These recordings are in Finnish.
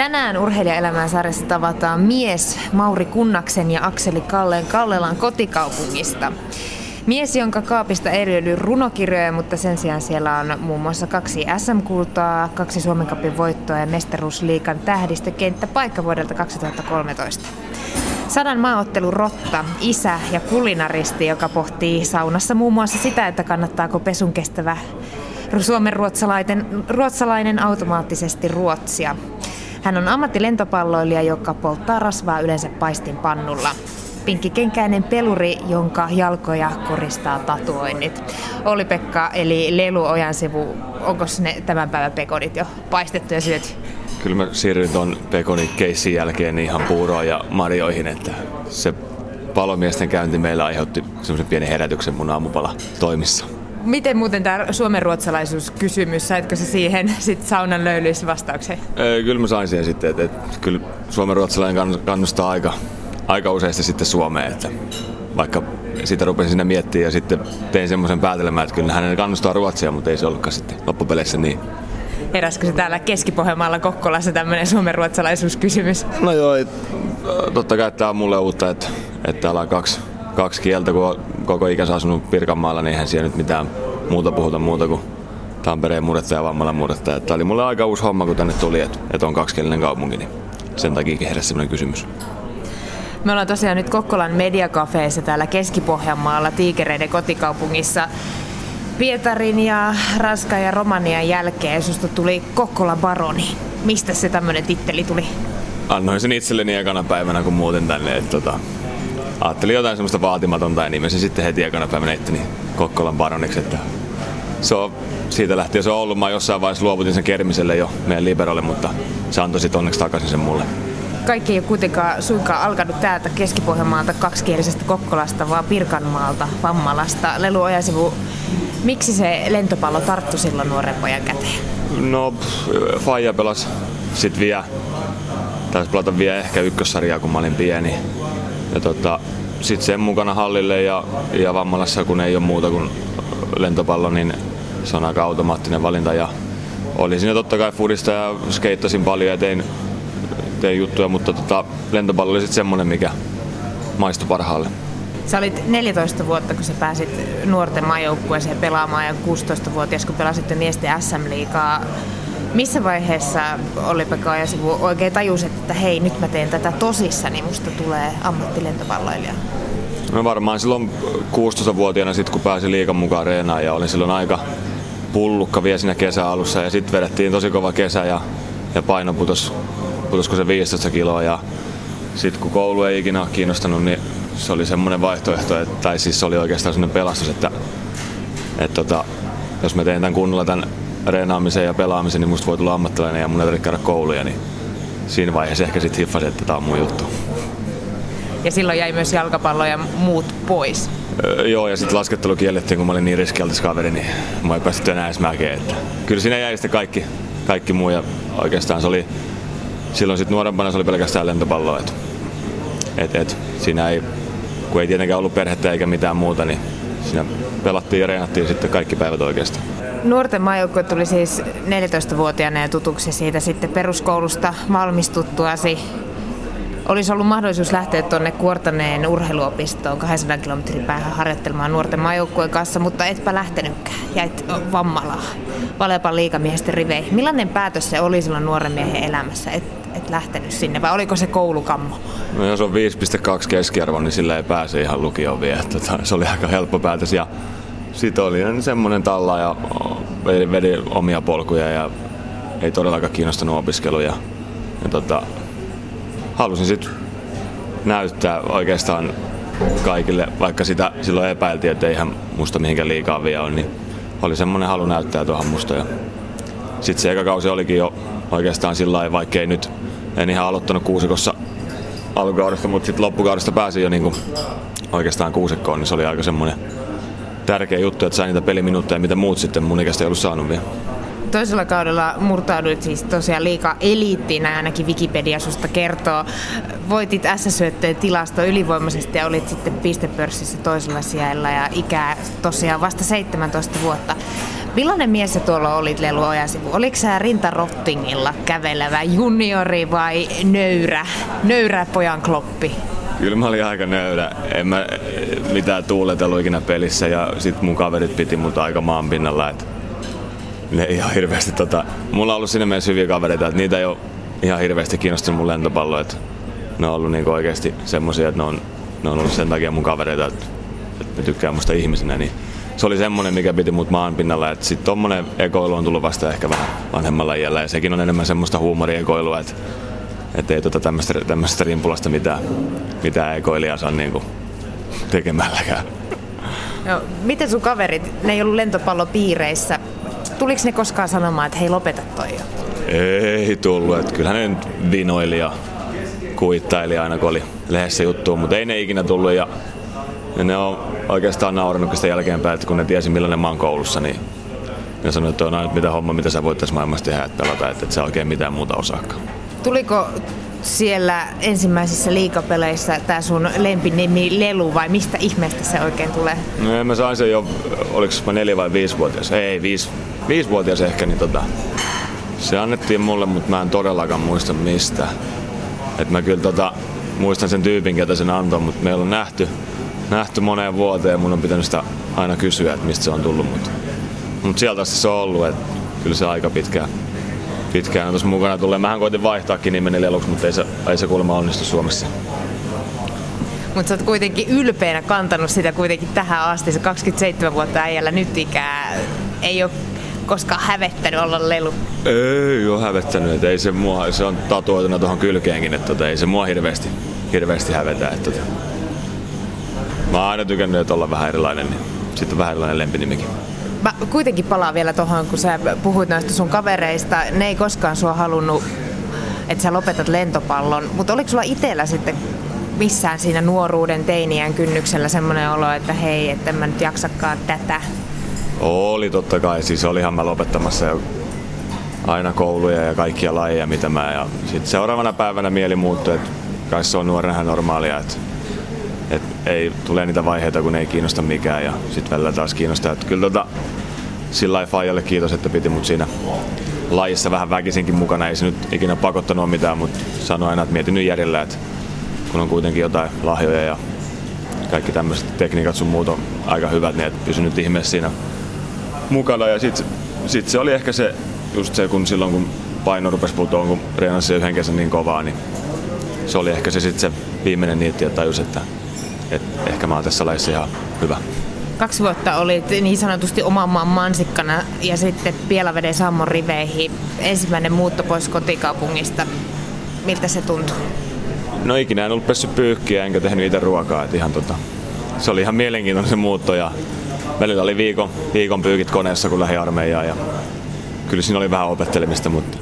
Tänään Urheilijaelämään sarjassa tavataan mies Mauri Kunnaksen ja Akseli Kallen Kallelan kotikaupungista. Mies, jonka kaapista ei löydy runokirjoja, mutta sen sijaan siellä on muun muassa 2 SM-kultaa, 2 Suomen Cupin voittoa ja Mestaruusliigan tähdistökenttäpaikka vuodelta 2013. 100 maaottelun rotta, isä ja kulinaristi, joka pohtii saunassa muun muassa sitä, että kannattaako pesun kestävä suomenruotsalainen automaattisesti ruotsia. Hän on ammattilentopalloilija, joka polttaa rasvaa yleensä paistinpannulla. Pinkkikenkäinen peluri, jonka jalkoja koristaa tatuoinnit. Olli-Pekka eli Lelu Ojansivu, onko ne tämän päivän pekonit jo paistettu ja syöty? Kyllä mä siirryin tuon pekonikeissin jälkeen ihan puuroon ja marjoihin, että se palomiesten käynti meillä aiheutti semmoisen pienen herätyksen mun aamupala toimissa. Miten muuten tämä suomenruotsalaisuuskysymys, saitkö se siihen sit saunan löylyissä vastaukseen? Kyllä mä sain siihen sitten, että kyllä suomenruotsalainen kannustaa aika useasti sitten Suomeen, että vaikka sitä rupesin siinä miettimään ja sitten tein semmoisen päätelmän, että kyllä hänen kannustaa Ruotsia, mutta ei se ollutkaan sitten loppupeleissä niin. Heräskö se täällä Keski-Pohjanmaalla Kokkolassa tämmöinen suomenruotsalaisuuskysymys? No joo, totta kai tämä on mulle uutta, että täällä on kaksi kieltä, kun koko ikänsä asunut Pirkanmaalla, niin eihän siellä nyt mitään muuta puhuta muuta kuin Tampereen murretta ja Vammalan murretta. Tämä oli mulle aika uusi homma, kun tänne tuli, että on kaksikielinen kaupunki, niin sen takia heräsi semmoinen kysymys. Me ollaan tosiaan nyt Kokkolan Mediakafeessa täällä Keski-Pohjanmaalla Tiikereiden kotikaupungissa. Pietarin ja Ranskan ja Romanian jälkeen susta tuli Kokkolan baroni. Mistä se tämmöinen titteli tuli? Annoin sen itselleni ekana päivänä, kun muuten tänne. Ajattelin jotain semmoista vaatimatonta ja nimesin sitten heti ekana päivänä itteni Kokkolan baroniksi. Siitä lähtien se on ollut. Mä jossain vaiheessa luovutin sen Kermiselle jo meidän liberolle, mutta se antoi sitten onneksi takaisin sen mulle. Kaikki ei ole kuitenkaan suinkaan alkanut täältä Keski-Pohjanmaalta kaksikielisestä Kokkolasta, vaan Pirkanmaalta, Vammalasta. Lelu Ojansivu, miksi se lentopallo tarttui silloin nuoren pojan käteen? No, faija pelasi sitten vielä. Taisi pelata vielä ehkä ykkössarjaa, kun mä olin pieni. Ja sitten sen mukana hallille ja Vammalassa, kun ei ole muuta kuin lentopallo, niin se on aika automaattinen valinta. Ja olin siinä totta kai foodista ja skeittasin paljon ja tein juttuja, mutta lentopallo oli sitten semmoinen, mikä maistui parhaalle. Sä olit 14 vuotta, kun sä pääsit nuorten maajoukkueeseen pelaamaan ja 16-vuotias, kun pelasit miesten SM-liigaa. Missä vaiheessa Olli-Pekka Ojansivu oikein tajusi, että hei, nyt mä teen tätä tosissani, niin musta tulee ammattilentopalloilija? No varmaan silloin 16-vuotiaana, sit, kun pääsin liigan mukaan reenaan ja olin silloin aika pullukka vielä siinä kesäalussa ja sitten vedettiin tosi kova kesä ja paino putosko se 15 kiloa ja sitten kun koulu ei ikinä kiinnostanut, niin se oli semmoinen vaihtoehto, se oli oikeastaan semmoinen pelastus, että jos mä teen tämän kunnolla tämän reenaamisen ja pelaamisen, niin musta voi tulla ammattilainen ja mun ei tarvitse käydä kouluja, niin siinä vaiheessa ehkä sitten hiffasin, että tää on mun juttu. Ja silloin jäi myös jalkapallo ja muut pois? Joo, ja sitten laskettelu kiellettiin, kun mä olin niin riskialtis kaveri, niin mä ei päästy enää edes mäkeen, että kyllä siinä jäi sitten kaikki muu ja oikeastaan se oli silloin sitten nuorempana se oli pelkästään lentopalloa, siinä ei, kun ei tietenkään ollut perhettä eikä mitään muuta, niin siinä pelattiin ja reenattiin sitten kaikki päivät oikeastaan. Nuorten maajoukkue tuli siis 14-vuotiaana ja tutuksi siitä sitten peruskoulusta valmistuttuasi. Olisi ollut mahdollisuus lähteä tuonne Kuortaneen urheiluopistoon 200 kilometrin päähän harjoittelemaan nuorten maajoukkueen kanssa, mutta etpä lähtenytkään. Jäit Vammalaan, Valepan liigamiehestä riveihin. Millainen päätös se oli silloin nuoren miehen elämässä, et lähtenyt sinne, vai oliko se koulukammo? No jos on 5,2 keskiarvo, niin sillä ei pääse ihan lukioon vielä. Se oli aika helppo päätös. Sitten oli semmoinen talla ja vedi omia polkuja ja ei todellakaan kiinnostanut opiskeluja. Halusin sitten näyttää oikeastaan kaikille, vaikka sitä silloin epäiltiin, että eihän musta mihinkään liikaa vielä ole, niin oli semmoinen halu näyttää tuohon musta. Sitten se eka kausi olikin jo oikeastaan sillä lailla, vaikkei nyt en ihan aloittanut kuusikossa alkukaudesta, mutta sitten loppukaudesta pääsin jo niinku oikeastaan kuusikkoon, niin se oli aika semmoinen tärkeä juttu, että sain niitä peliminuutteja, mitä muut sitten mun ikästä ei ollut saanut vielä. Toisella kaudella murtauduit siis tosiaan liiga eliittiin, ainakin Wikipedia susta kertoo. Voitit S-syöttöjen tilasto ylivoimaisesti ja olit sitten pistepörssissä toisella sijalla ja ikää tosiaan vasta 17 vuotta. Millainen mies sä tuolla olit, Lelu Ojansivu? Oliko sä rintarottingilla kävelevä juniori vai nöyrä pojan kloppi? Kyllä mä olin aika nöyrä. En mä mitään tuuletellut ikinä pelissä ja sit mun kaverit piti mut aika maan pinnalla. Ne ei ole hirveästi Mulla on ollut siinä mielessä hyviä kavereita, että niitä ei ole ihan hirveästi kiinnostunut mun lentopallo. Että ne on ollut niinku oikeesti semmosia, että ne on ollut sen takia mun kavereita, että ne tykkää musta ihmisenä. Niin se oli semmonen, mikä piti mut maan pinnalla. Et sit tommonen ekoilu on tullut vasta ehkä vähän vanhemmalla iällä. Ja sekin on enemmän semmoista huumoriekoilua, että ei tämmöstä rimpulasta mitään ekoilijaa saa niinku tekemälläkään. No, miten sun kaverit, ne ei ollut lentopallopiireissä? Tuliko ne koskaan sanomaan, että hei, lopeta toi jo? Ei tullut, että kyllähän ne nyt vinoili ja kuittaili aina, kun oli lehdessä juttua, mutta ei ne ikinä tullut. Ja ne on oikeastaan naurannut sitä jälkeenpäin, että kun ne tiesi millainen mä oon koulussa, niin ne sanoi, että on aina mitä homma, mitä sä voit tässä maailmassa tehdä, että pelata, että et sä oikein mitään muuta osaakaan. Tuliko siellä ensimmäisissä liigapeleissä tää sun lempinimi Lelu vai mistä ihmeestä se oikein tulee? No mä sain sen jo, oliks mä 4- vai 5-vuotias? Ei, 5-vuotias ehkä, niin se annettiin mulle, mutta mä en todellakaan muista mistä. Et mä kyllä muistan sen tyypin, ketä sen antoi, mutta meillä on nähty moneen vuoteen. Mun on pitänyt sitä aina kysyä, että mistä se on tullut, mutta sieltä asti se on ollut, että kyllä se aika pitkään on tuossa mukana tulee. Mähän koitin vaihtaakin nimeni Leluksi, mutta ei se kuulemma onnistu Suomessa. Mutta sä oot kuitenkin ylpeänä kantanut sitä kuitenkin tähän asti. Se 27 vuotta äijällä nyt ikää. Ei oo koskaan hävettänyt olla Lelu. Ei oo hävettänyt. Et ei se mua, se on tatuoituna tuohon kylkeenkin, että ei se mua hirveästi hävetä. Mä oon aina tykännyt, että olla vähän erilainen, niin sitten vähän erilainen lempinimikin. Mä kuitenkin palaan vielä tuohon, kun sä puhuit noista sun kavereista. Ne ei koskaan sua halunnut, että sä lopetat lentopallon. Mutta oliko sulla itsellä sitten missään siinä nuoruuden teiniän kynnyksellä semmoinen olo, että hei, että en mä nyt jaksakaan tätä? Oli totta kai. Siis olihan mä lopettamassa jo aina kouluja ja kaikkia lajeja, mitä mä. Ja sit seuraavana päivänä mieli muuttui, että kai se on nuorena normaalia. Että ei tule niitä vaiheita, kun ei kiinnosta mikään ja sitten välillä taas kiinnostaa. Että kyllä sillä faijalle kiitos, että piti mut siinä lajissa vähän väkisinkin mukana. Ei se nyt ikinä pakottanut mitään, mutta sanoi aina, että mietin nyt järjellä, että kun on kuitenkin jotain lahjoja ja kaikki tämmöiset tekniikat sun muut on aika hyvät, niin et pysy nyt ihmeessä siinä mukana. Ja sit se oli ehkä se, just se kun silloin kun paino rupesi putoon, kun treenasi yhden kesän niin kovaa, niin se oli ehkä se sitten se viimeinen niitti ja tajus, että ehkä mä oon tässä lajissa ihan hyvä. 2 vuotta olit niin sanotusti oman maan mansikkana ja sitten Pielaveden Sammon riveihin. Ensimmäinen muutto pois kotikaupungista. Miltä se tuntui? No ikinä en ollut pessyt pyykkiä enkä tehnyt itse ruokaa. Ihan se oli ihan mielenkiintoinen se muutto. Ja välillä oli viikon pyykit koneessa kun lähdin armeijaan. Ja kyllä siinä oli vähän opettelemista, mutta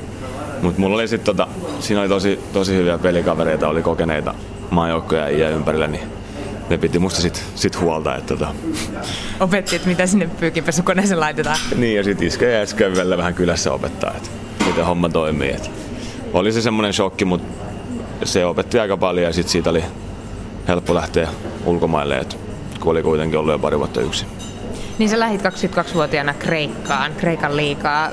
mulla oli sitten siinä oli tosi hyviä pelikavereita, oli kokeneita maajoukkoja ja ympärillä. Niin ne piti musta sit huolta, että opetti, että mitä sinne pyykinpesukoneeseen laitetaan. Niin, ja sit iske ja äsken vielä vähän kylässä opettaa, että miten homma toimii. Et oli se semmonen shokki, mut se opetti aika paljon ja sit siitä oli helppo lähteä ulkomaille, et kun oli kuitenkin ollut jo pari vuotta yksin. Niin sä lähdit 22-vuotiaana Kreikkaan, Kreikan liigaa.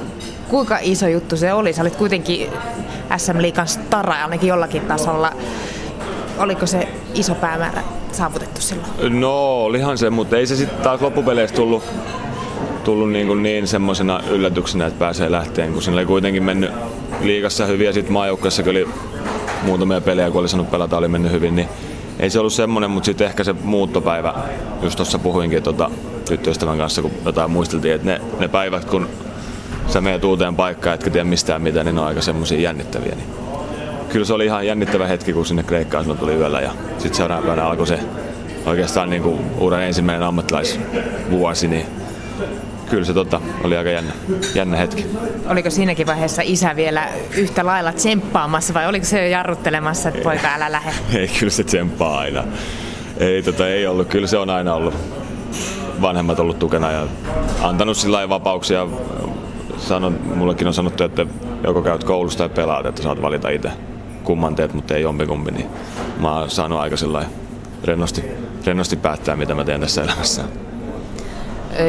Kuinka iso juttu se oli? Sä olit kuitenkin SM-liigan stara ainakin jollakin tasolla. Oliko se iso päämäärä saavutettu silloin? No, olihan se, mutta ei se sitten taas loppupeleissä tullut niin semmoisena yllätyksenä, että pääsee lähteen, kun siinä oli kuitenkin mennyt liigassa hyvin ja sitten maajoukkueessa oli muutamia pelejä, kun oli saanut pelata, oli mennyt hyvin, niin ei se ollut semmoinen, mutta sitten ehkä se muuttopäivä, just tuossa puhuinkin tyttöystävän kanssa, kun jotain muisteltiin, että ne päivät, kun sä menet uuteen paikkaan, etkä tiedä mistään mitään, niin ne on aika semmoisia jännittäviä. Niin. Kyllä se oli ihan jännittävä hetki, kun sinne Kreikkaan silloin tuli yöllä ja sitten seuraavana päivänä alkoi se oikeastaan niinku uuden ensimmäinen ammattilaisvuosi, niin kyllä se oli aika jännä hetki. Oliko siinäkin vaiheessa isä vielä yhtä lailla tsemppaamassa vai oliko se jo jarruttelemassa, että poika älä lähde? Ei, kyllä se tsemppaa aina. Ei, ei ollut, kyllä se on aina ollut. Vanhemmat ollut tukena ja antanut sillä lailla vapauksia. Mullekin on sanottu, että joko käyt koulusta tai pelaat, että saat valita itse. Kumman teet, mutta ei jompikumpi, niin mä oon saanut aika rennosti päättää, mitä mä teen tässä elämässä.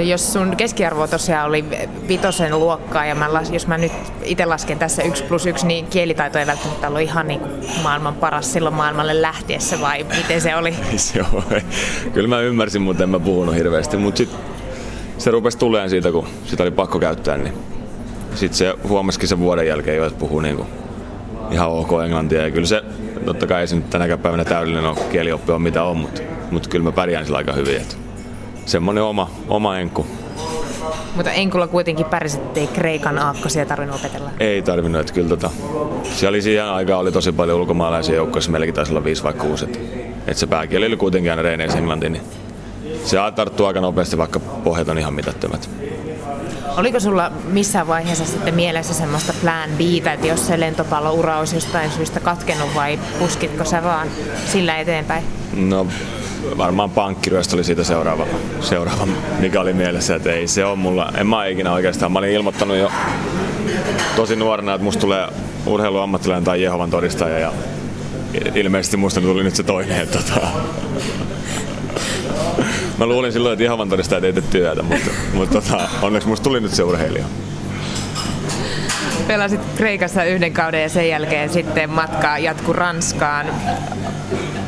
Jos sun keskiarvo tosiaan oli 5 luokkaa, ja jos mä nyt itse lasken tässä 1+1, niin kielitaito ei välttämättä ollut ihan niin maailman paras silloin maailmalle lähtiessä, vai miten se oli? Joo, kyllä mä ymmärsin, mutta en mä puhunut hirveästi, mutta sitten se rupesi tulemaan siitä, kun sitä oli pakko käyttää, niin sitten se huomasikin sen vuoden jälkeen jo, että puhuu niinku ihan ok englantia, ja kyllä se, totta kai ei se nyt tänäkään päivänä täydellinen ole, kielioppi on mitä on, mutta kyllä mä pärjään sillä aika hyvin, että semmoinen oma enku. Mutta enkulla kuitenkin pärjäsit, ettei Kreikan aakkosia tarvinnut opetella? Ei tarvinnut, että kyllä siellä oli siihen aikaan oli tosi paljon ulkomaalaisia joukkoissa, meilläkin taisi olla 5 vai 6, että se pääkieli oli kuitenkin aina reineissä englanti, niin se tarttuu aika nopeasti, vaikka pohjat on ihan mitättömät. Oliko sulla missään vaiheessa sitten mielessä semmoista plan B:tä, että jos se lentopalloura olisi jostain syystä katkenut, vai puskitko sä vaan sillä eteenpäin? No varmaan pankkiryöstö oli siitä seuraava, mikä oli mielessä, että ei se ole mulla, en mä ikinä oikeastaan. Mä olin ilmoittanut jo tosi nuorena, että musta tulee urheiluammattilainen tai Jehovan todistaja, ja ilmeisesti musta tuli nyt se toinen. Mä luulin silloin, että Jehovan todistajat ei tee työtä, mutta onneksi musta tuli nyt se urheilija. Pelasit Kreikassa 1 kauden ja sen jälkeen sitten matka jatkui Ranskaan.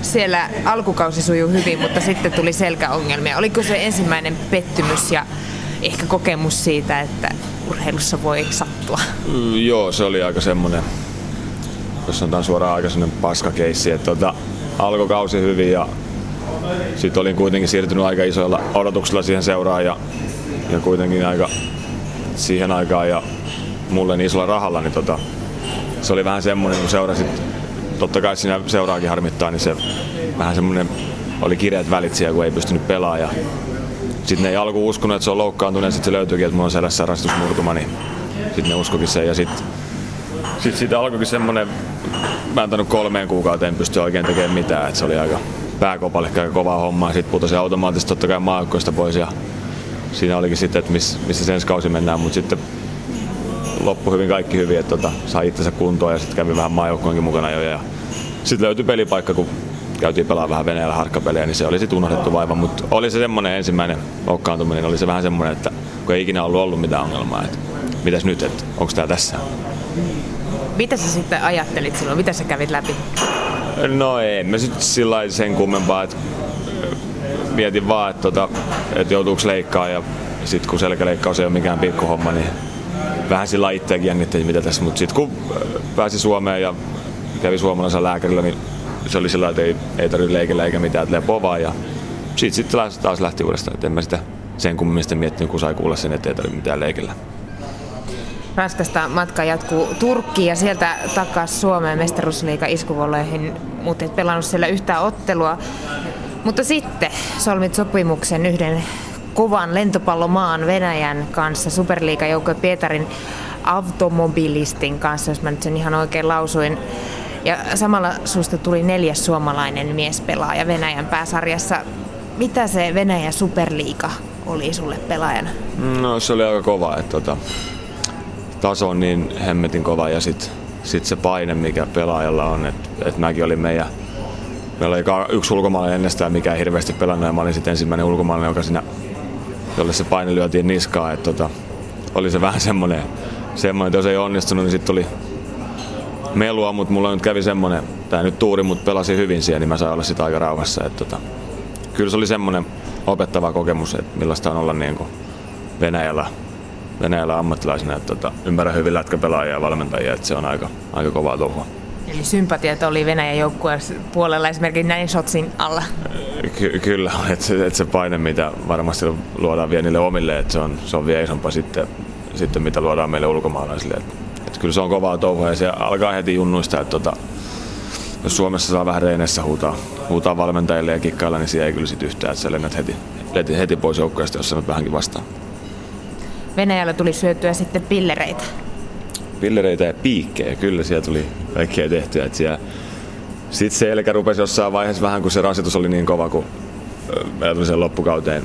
Siellä alkukausi sujui hyvin, mutta sitten tuli selkäongelmia. Oliko se ensimmäinen pettymys ja ehkä kokemus siitä, että urheilussa voi sattua? Joo, se oli aika semmoinen, jos sanotaan suoraan, aika semmoinen paskakeissi. Alkoi kausi hyvin ja sitten olin kuitenkin siirtynyt aika isoilla odotuksilla siihen seuraan ja kuitenkin aika siihen aikaan ja mulle niin isolla rahalla, niin se oli vähän semmoinen, kun seurasit, totta kai siinä seuraakin harmittaa, niin se vähän semmoinen oli kireät välit siellä, kun ei pystynyt pelaamaan. Sitten ne ei alkuun uskonut, että se on loukkaantunut, ja sitten se löytyykin, että mulla on selässä rastusmurtuma, niin sitten ne uskoikin sen. Ja sitten siitä alkoikin semmoinen, mä en antanut 3 kuukauteen pysty oikein tekemään mitään, että se oli aika pääkopallikka, aika kovaa hommaa. Sitten putosi automaattisesti totta kai maajoukkueesta pois, ja siinä olikin sitten, että missä se ensi kausi mennään, mutta sitten loppu hyvin, kaikki hyvin, että sai itsensä kuntoon ja sitten kävi vähän maajoukkoonkin mukana jo. Ja sitten löytyi pelipaikka, kun käytiin pelaamaan vähän Venäjällä harkkapelejä, niin se oli sitten unohdettu vaiva. Mutta oli se semmoinen ensimmäinen loukkaantuminen, oli se vähän semmoinen, että kun ei ikinä ollut mitään ongelmaa, että mitäs nyt, että onko tää tässä? Mitä sä sitten ajattelit silloin? Mitä sä kävit läpi? No ei, mä sitten sillä lailla sen kummempaa, että mietin vaan, että joutuuko leikkaa, ja sitten kun selkäleikkaus ei ole mikään pikkuhomma, niin vähän sillä itseäkin jännitti, mitä tässä, mutta sitten kun pääsi Suomeen ja kävi suomalaisella lääkärillä, niin se oli sillä, että ei tarvitse leikellä eikä mitään, että lepoa vaan. Ja sitten taas lähti uudestaan, että en mä sitä sen kummin sitten miettinyt, kun sai kuulla sen, että ei tarvitse mitään leikellä. Ranskasta matka jatkuu Turkkiin ja sieltä takaisin Suomeen Mestaruusliiga iskuvoleihin, mutta et pelannut siellä yhtään ottelua. Mutta sitten solmit sopimuksen yhden kovan lentopallomaan Venäjän kanssa, Superliiga-joukkue Pietarin automobilistin kanssa, jos mä nyt sen ihan oikein lausuin. Ja samalla susta tuli 4. suomalainen miespelaaja Venäjän pääsarjassa. Mitä se Venäjän Superliiga oli sulle pelaajana? No se oli aika kova, että taso on niin hemmetin kova ja sit se paine, mikä pelaajalla on, että mäkin olin meillä oli 1 ulkomaalainen ennestään, mikä ei hirveästi pelannut, ja mä olin sitten ensimmäinen ulkomaalainen, joka siinä jolle se paine lyötiin niskaan, että oli se vähän semmoinen, että jos ei onnistunut, niin sitten tuli melua, mutta mulla nyt kävi semmoinen, tää nyt tuuri, mutta pelasi hyvin siellä, niin mä sain olla sitä aika rauhassa. Että kyllä se oli semmoinen opettava kokemus, että millaista on olla niin kuin Venäjällä ammattilaisena, että ymmärrän hyvin lätkäpelaajia ja valmentajia, että se on aika kovaa touhua. Eli sympatiat oli Venäjän joukkueen puolella esimerkiksi näin Sotsin alla? Kyllä, että se paine, mitä varmasti luodaan vielä niille omille, että se on vielä isompaa sitten mitä luodaan meille ulkomaalaisille. Että kyllä se on kovaa touhua ja se alkaa heti junnuista, että jos Suomessa saa vähän reineissä huutaa valmentajille ja kikkailla, niin siellä ei kyllä sit yhtään, että sä lennät heti pois joukkueesta, jos sä nyt vähänkin vastaan. Venäjällä tuli syötyä sitten pillereitä. Pillereitä ja piikkejä, kyllä siellä tuli kaikkea tehtyä. Sitten selkä rupesi jossain vaiheessa vähän, kun se rasitus oli niin kova, kun meillä tuli sen loppukauteen.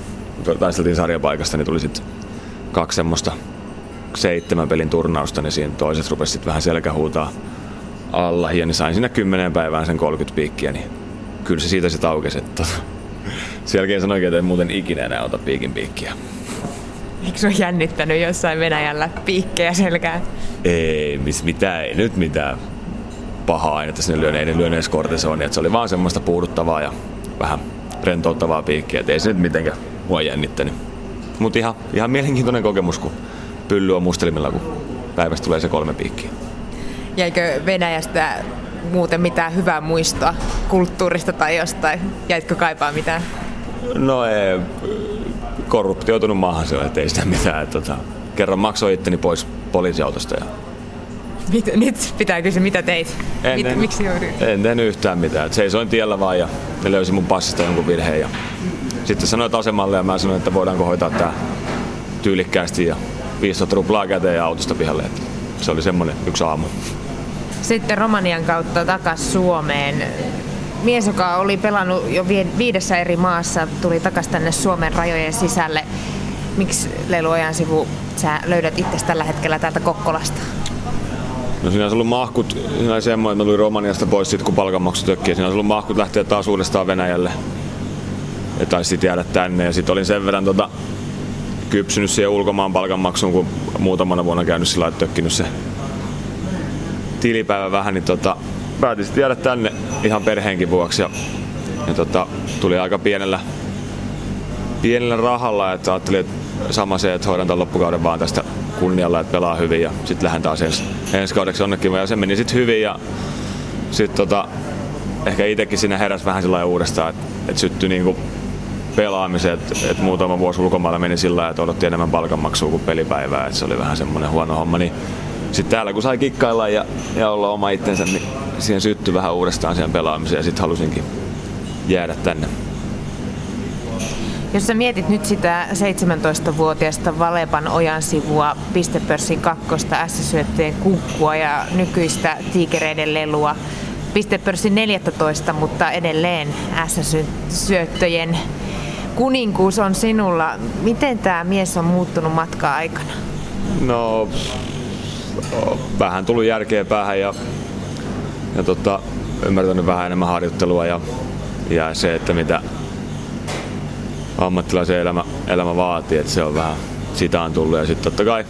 Taisteltiin sarjapaikasta, niin tuli sitten 2 semmoista 7 pelin turnausta, niin siinä toiset rupesi sitten vähän selkä huutaa alla. Ja niin sain siinä 10 päivään sen 30 piikkiä, niin kyllä se siitä sitten aukesi. Sen jälkeen sanoikin, että en muuten ikinä enää ota piikin piikkiä. Eikö se ole jännittänyt jossain Venäjällä piikkejä selkään? Ei, mitään, ei nyt mitään pahaa aina tässä ne lyöneet kortissa on. Että se oli vaan semmoista puuduttavaa ja vähän rentouttavaa piikkiä, että ei se nyt mitenkään mua jännittänyt. Mutta ihan mielenkiintoinen kokemus, kun pylly on mustelimella, kun päivästä tulee se 3 piikkiä. Jäikö Venäjästä muuten mitään hyvää muistoa kulttuurista tai jostain? Jäitkö kaipaa mitään? No ei, korruptioitunut maahan siellä, ettei sitä mitään. Kerran maksoi itteni pois poliisiautosta. Ja... Nyt pitää kysyä, mitä teit? Miksi joudut? En tehnyt yhtään mitään. Seisoin tiellä vaan ja ne löysi mun passista jonkun virheen. Ja... Sitten sanoit asemalle ja mä sanoin, että voidaanko hoitaa tää tyylikkäästi ja 500 ruplaa käteen ja autosta pihalle. Et se oli semmonen yksi aamu. Sitten Romanian kautta takas Suomeen. Mies, joka oli pelannut jo 5 eri maassa, tuli takas tänne Suomen rajojen sisälle. Miksi, Lelu Ojansivu, sä löydät itse tällä hetkellä täältä Kokkolasta? No siinä olisi ollut mahkut, siinä oli semmoinen, että mä tulin Romaniasta pois sit kun palkanmaksu tökkii. Siinä olisi ollut mahkut lähteä taas uudestaan Venäjälle. Ja taisi jäädä tänne ja sitten olin sen verran kypsynyt siihen ulkomaan palkanmaksuun, kun muutamana vuonna käynyt sillä lailla, tökkinyt se tilipäivä vähän, niin päätin sitten jäädä tänne ihan perheenkin vuoksi ja tuli aika pienellä rahalla, että ajattelin, että sama se, että hoidan tämän loppukauden vaan tästä kunnialla, että pelaa hyvin ja sitten lähden taas ensi kaudeksi onnekin ja se meni sitten hyvin ja sitten ehkä itsekin siinä heräsi vähän sillä lailla uudestaan, että syttyi niinku pelaamiseen, että muutama vuosi ulkomailla meni sillä lailla, että odotti enemmän palkanmaksua kuin pelipäivää, että se oli vähän semmoinen huono homma. Niin sitten täällä kun sai kikkailla ja olla oma itsensä, niin siihen syttyi vähän uudestaan siihen pelaamiseen ja sitten halusinkin jäädä tänne. Jos sä mietit nyt sitä 17-vuotiaista Valepan Ojansivua, Pistepörssin kakkosta, S-syöttöjen Kukkua ja nykyistä Tiikereiden Lelua, Pistepörssin 14, mutta edelleen S-syöttöjen kuninkuus on sinulla. Miten tämä mies on muuttunut matkaa aikana? No, vähän tullut järkeä päähän ja ymmärtänyt vähän enemmän harjoittelua ja se, että mitä ammattilaisen elämä vaatii, että se on vähän sitä on tullut. Ja sitten totta kai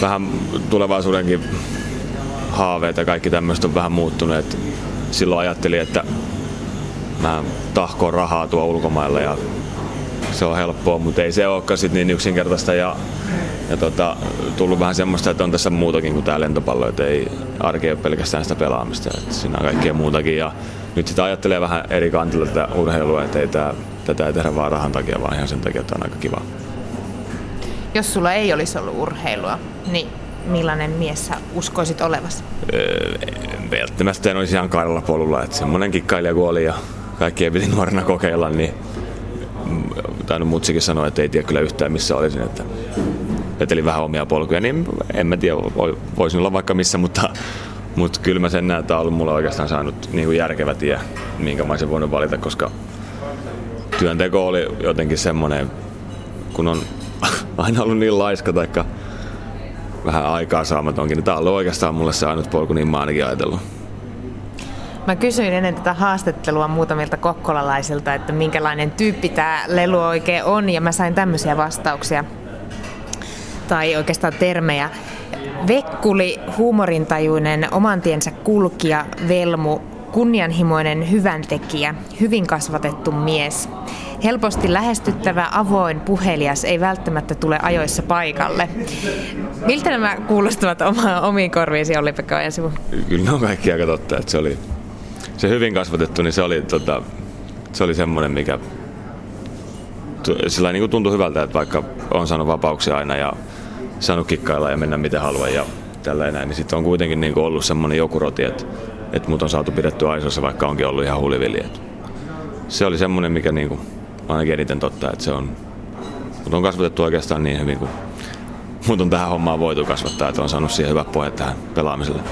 vähän tulevaisuudenkin haaveet ja kaikki tämmöiset on vähän muuttunut. Et silloin ajattelin, että mä tahkoon rahaa tuo ulkomailla ja se on helppoa, mutta ei se olekaan sit niin yksinkertaista ja tullut vähän semmoista, että on tässä muutakin kuin tää lentopallo, että ei arki ole pelkästään sitä pelaamista, että siinä on kaikkea muutakin ja nyt sitä ajattelee vähän eri kantilla tätä urheilua, että ei tätä ei tehdä vaan rahan takia, vaan ihan sen takia, että on aika kiva. Jos sulla ei olisi ollut urheilua, niin millainen mies sä uskoisit olevasi? Välttämättä en olisi ihan kairalla polulla, että semmonen kikkailija kun oli ja kaikkien piti nuorena kokeilla, niin tainnut mutsikin sanoa, että ei tiedä kyllä yhtään missä olisin, että vetelin vähän omia polkuja, niin en mä tiedä, voisin olla vaikka missä, mutta kyllä mä sen näen, että on ollut mulle oikeastaan saanut niin kuin järkevä tie, minkä mä olisin voinut valita, koska työnteko oli jotenkin semmoinen, kun on aina ollut niin laiska taikka vähän aikaa saamatonkin, niin tää on ollut oikeastaan mulle se ainut polku, niin mä ainakin ajatellut. Mä kysyin ennen tätä haastattelua muutamilta kokkolalaisilta, että minkälainen tyyppi tää Lelu oikein on, ja mä sain tämmöisiä vastauksia, tai oikeastaan termejä. Vekkuli, huumorintajuinen, oman tiensä kulkija, velmu, kunnianhimoinen hyväntekijä, hyvin kasvatettu mies. Helposti lähestyttävä, avoin, puhelias, ei välttämättä tule ajoissa paikalle. Miltä nämä kuulostavat omiin korviisi, Olli-Pekka Ojansivu? Kyllä ne on kaikki aika totta, että se hyvin kasvatettu, niin se oli semmoinen, mikä sillä niin tuntui hyvältä, että vaikka on saanut vapauksia aina ja saanut kikkailla ja mennä mitä haluaa ja tällä enää, niin sitten on kuitenkin niin ollut semmoinen joku roti, että mut on saatu pidettyä aisoissa, vaikka onkin ollut ihan huulivili. Se oli semmoinen, mikä niin ainakin eniten totta, että se on, mut on kasvatettu oikeastaan niin hyvin kuin mut on tähän hommaan voitu kasvattaa, että on saanut siihen hyvät pohjat tähän pelaamiselle.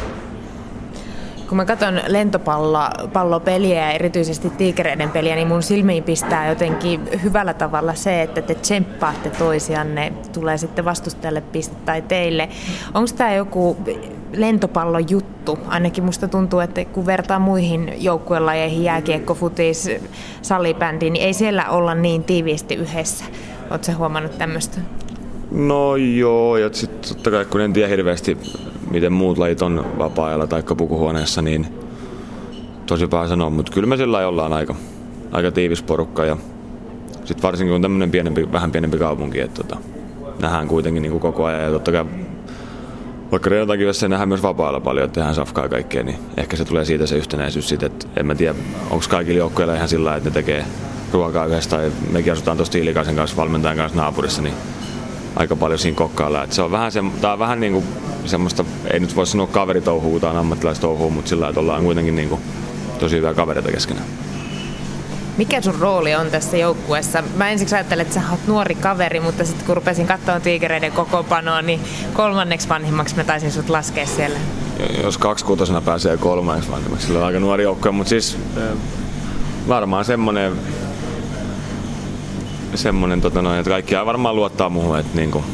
Kun mä katson lentopallopeliä ja erityisesti Tiikereiden peliä, niin mun silmiin pistää jotenkin hyvällä tavalla se, että te tsemppaatte toisianne, tulee sitten vastustajalle piste tai teille. Onko tämä joku lentopallon juttu. Ainakin musta tuntuu, että kun vertaa muihin joukkuelajeihin, jääkiekko, futis, salibändi, niin ei siellä olla niin tiiviisti yhdessä. Ootko sä huomannut tämmöistä? No joo, ja sitten totta kai kun en tiedä hirveästi, miten muut lajit on vapaa-ajalla tai pukuhuoneessa, niin tosi paha sanoa, mutta kyllä me sillä ollaan aika tiivis porukka ja sitten varsinkin kun tämmöinen vähän pienempi kaupunki, että nähdään kuitenkin niin kuin koko ajan ja totta kai vaikka reilatakivässä nähdään myös vapaa-ajalla paljon, että tehdään safkaa kaikkea, niin ehkä se tulee siitä se yhtenäisyys siitä, että en mä tiedä, onko kaikilla joukkueilla ihan sillä lailla, että ne tekee ruokaa yhdessä tai mekin asutaan tuossa Tiilikaisen kanssa, valmentajan kanssa naapurissa, niin aika paljon siinä kokkailla. Että se on vähän, tää on vähän niin kuin semmoista, ei nyt voi sanoa kaveritouhuu, tää on ammattilaistouhuu, mutta sillä lailla, ollaan kuitenkin niin kuin tosi hyviä kavereita keskenään. Mikä sun rooli on tässä joukkueessa? Mä ensiksi ajattelin, että sä oot nuori kaveri, mutta sitten kun rupesin katsomaan Tiikereiden kokoonpanoa, niin kolmanneksi vanhimmaksi mä taisin sut laskea siellä. Jos 26-vuotiaana pääsee kolmanneksi vanhimmaksi, sillä on aika nuori joukkue, mutta siis varmaan semmonen että kaikki varmaan luottaa muuhun, että niinku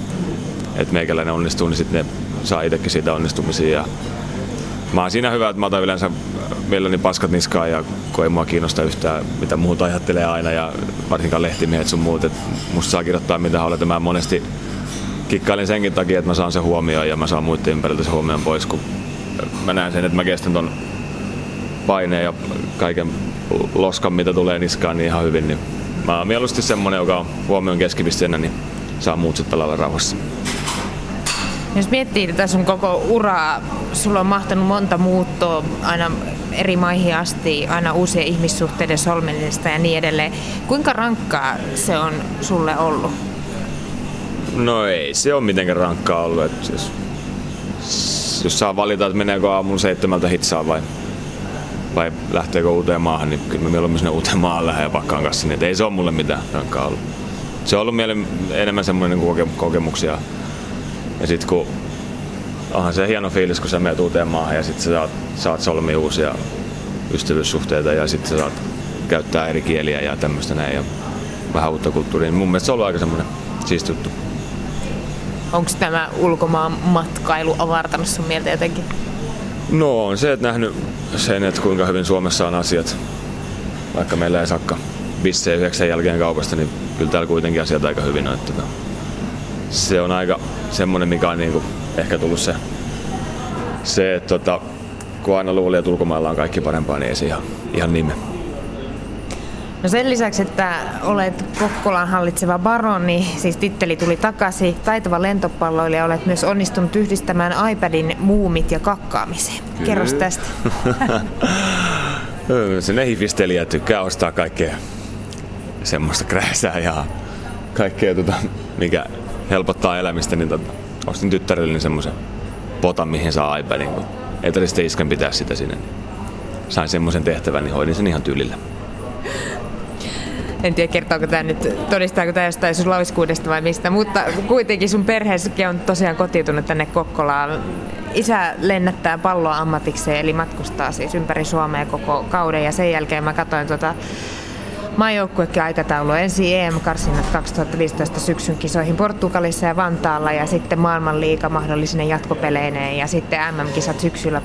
että meikäläinen onnistuu, niin sitten ne saa itsekin siitä onnistumisia. Ja mä oon siinä hyvä, että mä otan yleensä mielelläni paskat niskaan ja kun ei mua kiinnosta yhtään, mitä muut ajattelee aina ja varsinkaan lehtimiehet sun muut, että musta saa kirjoittaa mitä olet. Mä monesti kikkailin senkin takia, että mä saan sen huomioon ja mä saan muiden ympäriltä sen huomioon pois, kun mä näen sen, että mä kestän ton paineen ja kaiken loskan, mitä tulee niskaan, niin ihan hyvin. Niin mä oon mieluusti semmonen, joka on huomioon keskipisteenä, niin saa muut sit pelailla rauhassa. Jos miettii tätä sun koko uraa, sulla on mahtanut monta muuttoa aina eri maihin asti, aina uusien ihmissuhteiden solmimisesta ja niin edelleen. Kuinka rankkaa se on sulle ollut? No ei se on mitenkään rankkaa ollut. Että jos saa valita, että meneekö aamun 7 hitsaan vai lähteekö uuteen maahan, niin kyllä mä mieluummin sinne uuteen maahan lähden ja pakkaan kanssa. Niin ei se on mulle mitään rankkaa ollut. Se on ollut enemmän semmoinen kokemuksia. Ja sit kun onhan se hieno fiilis, kun sä menet uuteen maahan ja sit sä saat solmia uusia ystävyyssuhteita ja sit sä saat käyttää eri kieliä ja tämmöstä näin ja vähän uutta kulttuuria. Mun mielestä se on ollut aika semmonen siisti juttu. Onko tämä ulkomaan matkailu avartanut sun mieltä jotenkin? No on se, että nähnyt sen, että kuinka hyvin Suomessa on asiat. Vaikka meillä ei saakka bissejä 9 jälkeen kaupasta, niin kyllä täällä kuitenkin asiat aika hyvin on. Se on aika semmoinen, mikä on niinku ehkä tullut se että kun aina luuli, että ulkomailla on kaikki parempaa, niin ei se ihan niin. No sen lisäksi, että olet Kokkolan hallitseva baroni, siis titteli tuli takaisin, taitava lentopalloilija, olet myös onnistunut yhdistämään iPadin muumit ja kakkaamiseen. Kerros tästä. Se nehifistelijä tykkää ostaa kaikkea semmoista kräsää ja kaikkea mikä helpottaa elämistä, niin ostin tyttärelleni semmoisen potan, mihin saa iPadin, kun ei tarvitse isken pitää sitä sinne. Sain semmoisen tehtävän, niin hoidin sen ihan tyylillä. En tiedä, kertooko tämä nyt, todistaako tämä jostain sun laiskuudesta vai mistä, mutta kuitenkin sun perheessäkin on tosiaan kotiutunut tänne Kokkolaan. Isä lennättää palloa ammatikseen, eli matkustaa siis ympäri Suomea koko kauden, ja sen jälkeen mä katsoin maajoukkuekin aikataulu. Ensin EM-karsinnat 2015 syksyn kisoihin Portugalissa ja Vantaalla ja sitten maailmanliiga mahdollisine jatkopeleineen ja sitten MM-kisat syksyllä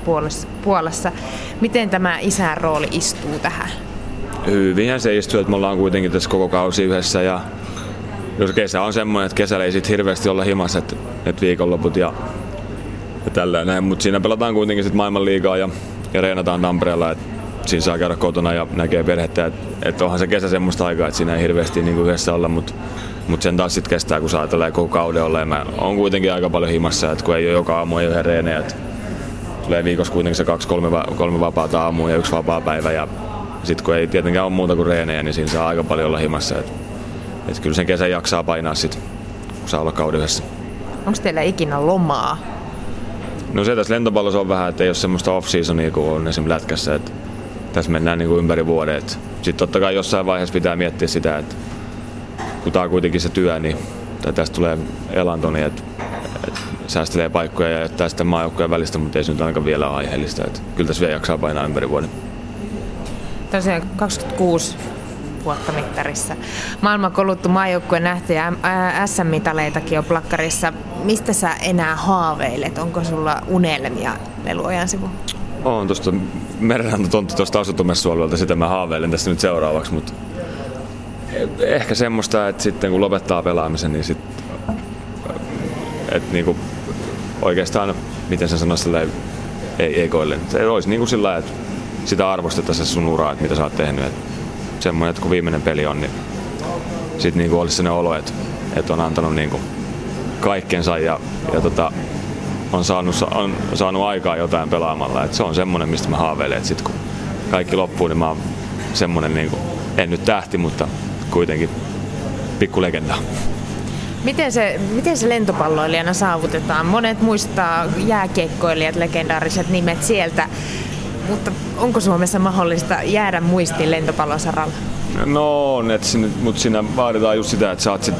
Puolassa. Miten tämä isän rooli istuu tähän? Hyvinhän se istuu, että me ollaan kuitenkin tässä koko kausi yhdessä ja jos kesä on semmoinen, että kesällä ei sit hirveästi olla himassa, että viikonloput ja tällä näin, mutta siinä pelataan kuitenkin sit maailmanliigaa ja reenataan Tampereella. Siinä saa käydä kotona ja näkee perhettä, että onhan se kesä semmoista aikaa, että siinä ei hirveästi niin yhdessä olla, mutta sen taas sit kestää, kun saa tällä koko kauden olla. Ja mä oon kuitenkin aika paljon himassa, että kun ei ole joka aamu yhden reenejä, että tulee viikossa kuitenkin se 2-3 vapaata aamua ja 1 vapaa päivä. Ja sit kun ei tietenkään ole muuta kuin reenejä, niin siinä saa aika paljon olla himassa. Että kyllä sen kesän jaksaa painaa sit, kun saa olla kauden yhdessä. Onko teillä ikinä lomaa? No se tässä lentopallossa on vähän, että ei ole semmoista off-seasonia kuin on esimerkiksi lätkässä. Että tässä mennään niin kuin ympäri vuoden. Sitten totta kai jossain vaiheessa pitää miettiä sitä, että kun tää on kuitenkin se työ, niin tästä tulee elanto, niin että säästelee paikkoja ja jättää sitten maajoukkojen välistä, mutta ei se nyt ainakaan vielä ole aiheellista. Että kyllä tässä vielä jaksaa painaa ympäri vuoden. Tosiaan 26 vuotta mittarissa. Maailman koluttu maajoukkue nähty ja SM-mitaleitakin on plakkarissa. Mistä sä enää haaveilet? Onko sulla unelmia, Lelu Ojansivu? Oon tuosta merenrantatontti tuosta asutumessuoluelta, sitä mä haaveilen tässä nyt seuraavaksi, mutta ehkä semmoista, että sitten kun lopettaa pelaamisen, niin sit, että niinku oikeastaan, miten sen sanoisi, ei koille. Se olisi niin kuin sillä lailla, että sitä arvostetaan sun uraa, että mitä sä oot tehnyt. Et semmoinen, että kun viimeinen peli on, niin sitten niinku olisi sellainen olo, että on antanut niinku kaikkensa ja on saanut aikaa jotain pelaamalla. Et se on semmoinen, mistä mä haaveilen. Et sit kun kaikki loppuu, niin mä oon semmoinen, niinku, en nyt tähti, mutta kuitenkin pikkulegenda. Miten se lentopalloilijana saavutetaan? Monet muistaa jääkiekkoilijat, legendaariset nimet sieltä, mutta onko Suomessa mahdollista jäädä muistiin lentopallon saralla? No on, mutta siinä vaaditaan just sitä, että sä oot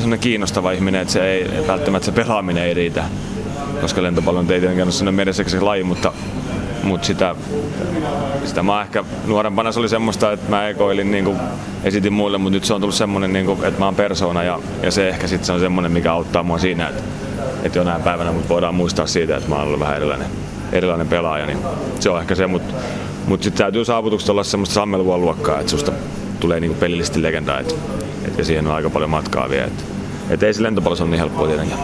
sellainen kiinnostava ihminen, että se ei välttämättä se pelaaminen ei riitä, koska lentopallon ei tietenkään ole sellainen merenseksi laji, mutta sitä mä ehkä nuorempana se oli semmoista, että mä ekoilin, niin kuin esitin muille, mutta nyt se on tullut semmoinen, niin kuin, että mä oon persoona ja se ehkä sitten se on semmoinen, mikä auttaa mua siinä, että jonain päivänä mut voidaan muistaa siitä, että mä oon ollut vähän erilainen pelaaja, niin se on ehkä se, mutta sitten täytyy saavutuksesta olla semmoista sammelua luokkaa, että susta tulee niin kuin pelillisesti legendaa, että siihen on aika paljon matkaa vielä, että ei se lentopallossa ole niin helppoa tietenkin.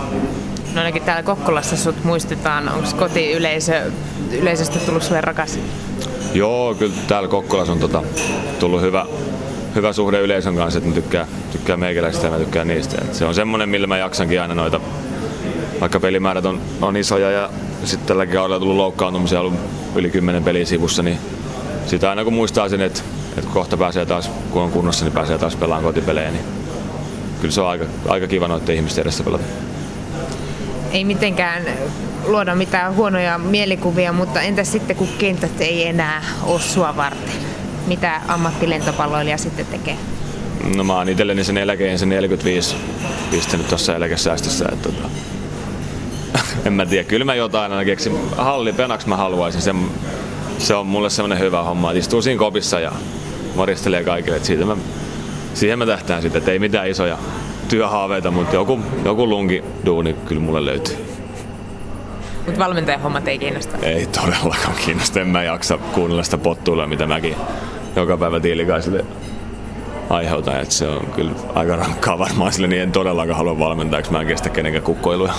No ainakin täällä Kokkolassa sut muistetaan, onko kotiyleisöstä tullut sulle rakas? Joo, kyllä täällä Kokkolassa on tullut hyvä suhde yleisön kanssa, että mä tykkään meikäläistä ja mä tykkään niistä. Et se on semmonen, millä mä jaksankin aina noita, vaikka pelimäärät on isoja ja sitten tälläkin kaudella tullut loukkaantumisia, ollut yli 10 peliä sivussa, niin sitä aina kun muistaa sen, että kohta pääsee taas, kun on kunnossa, niin pääsee taas pelaamaan kotipelejä, niin kyllä se on aika kiva noiden ihmisten edessä pelata. Ei mitenkään luoda mitään huonoja mielikuvia, mutta entäs sitten kun kentät ei enää ole sua varten? Mitä ammattilentopalloilija sitten tekee? No mä oon itselleni sen eläkeen sen 45 pistänyt tuossa eläkesäästössä. En mä tiedä, kyllä mä jotain aina keksin. Hallipenaks mä haluaisin, se on mulle semmonen hyvä homma, että istuu siinä kopissa ja moristelee kaikille. Siihen mä tähtään sitten, että ei mitään isoja työhaaveita, mutta joku lunkiduuni kyllä mulle löytyy. Mutta valmentajahommat ei kiinnosta? Ei todellakaan kiinnosta. En mä jaksa kuunnella sitä pottuilla, mitä mäkin joka päivä Tiilikaiselle aiheutan. Et se on kyllä aika rankkaa varmaan sille, niin en todellakaan halua valmentaa, eikö mä en kestä kenenkään kukkoiluja.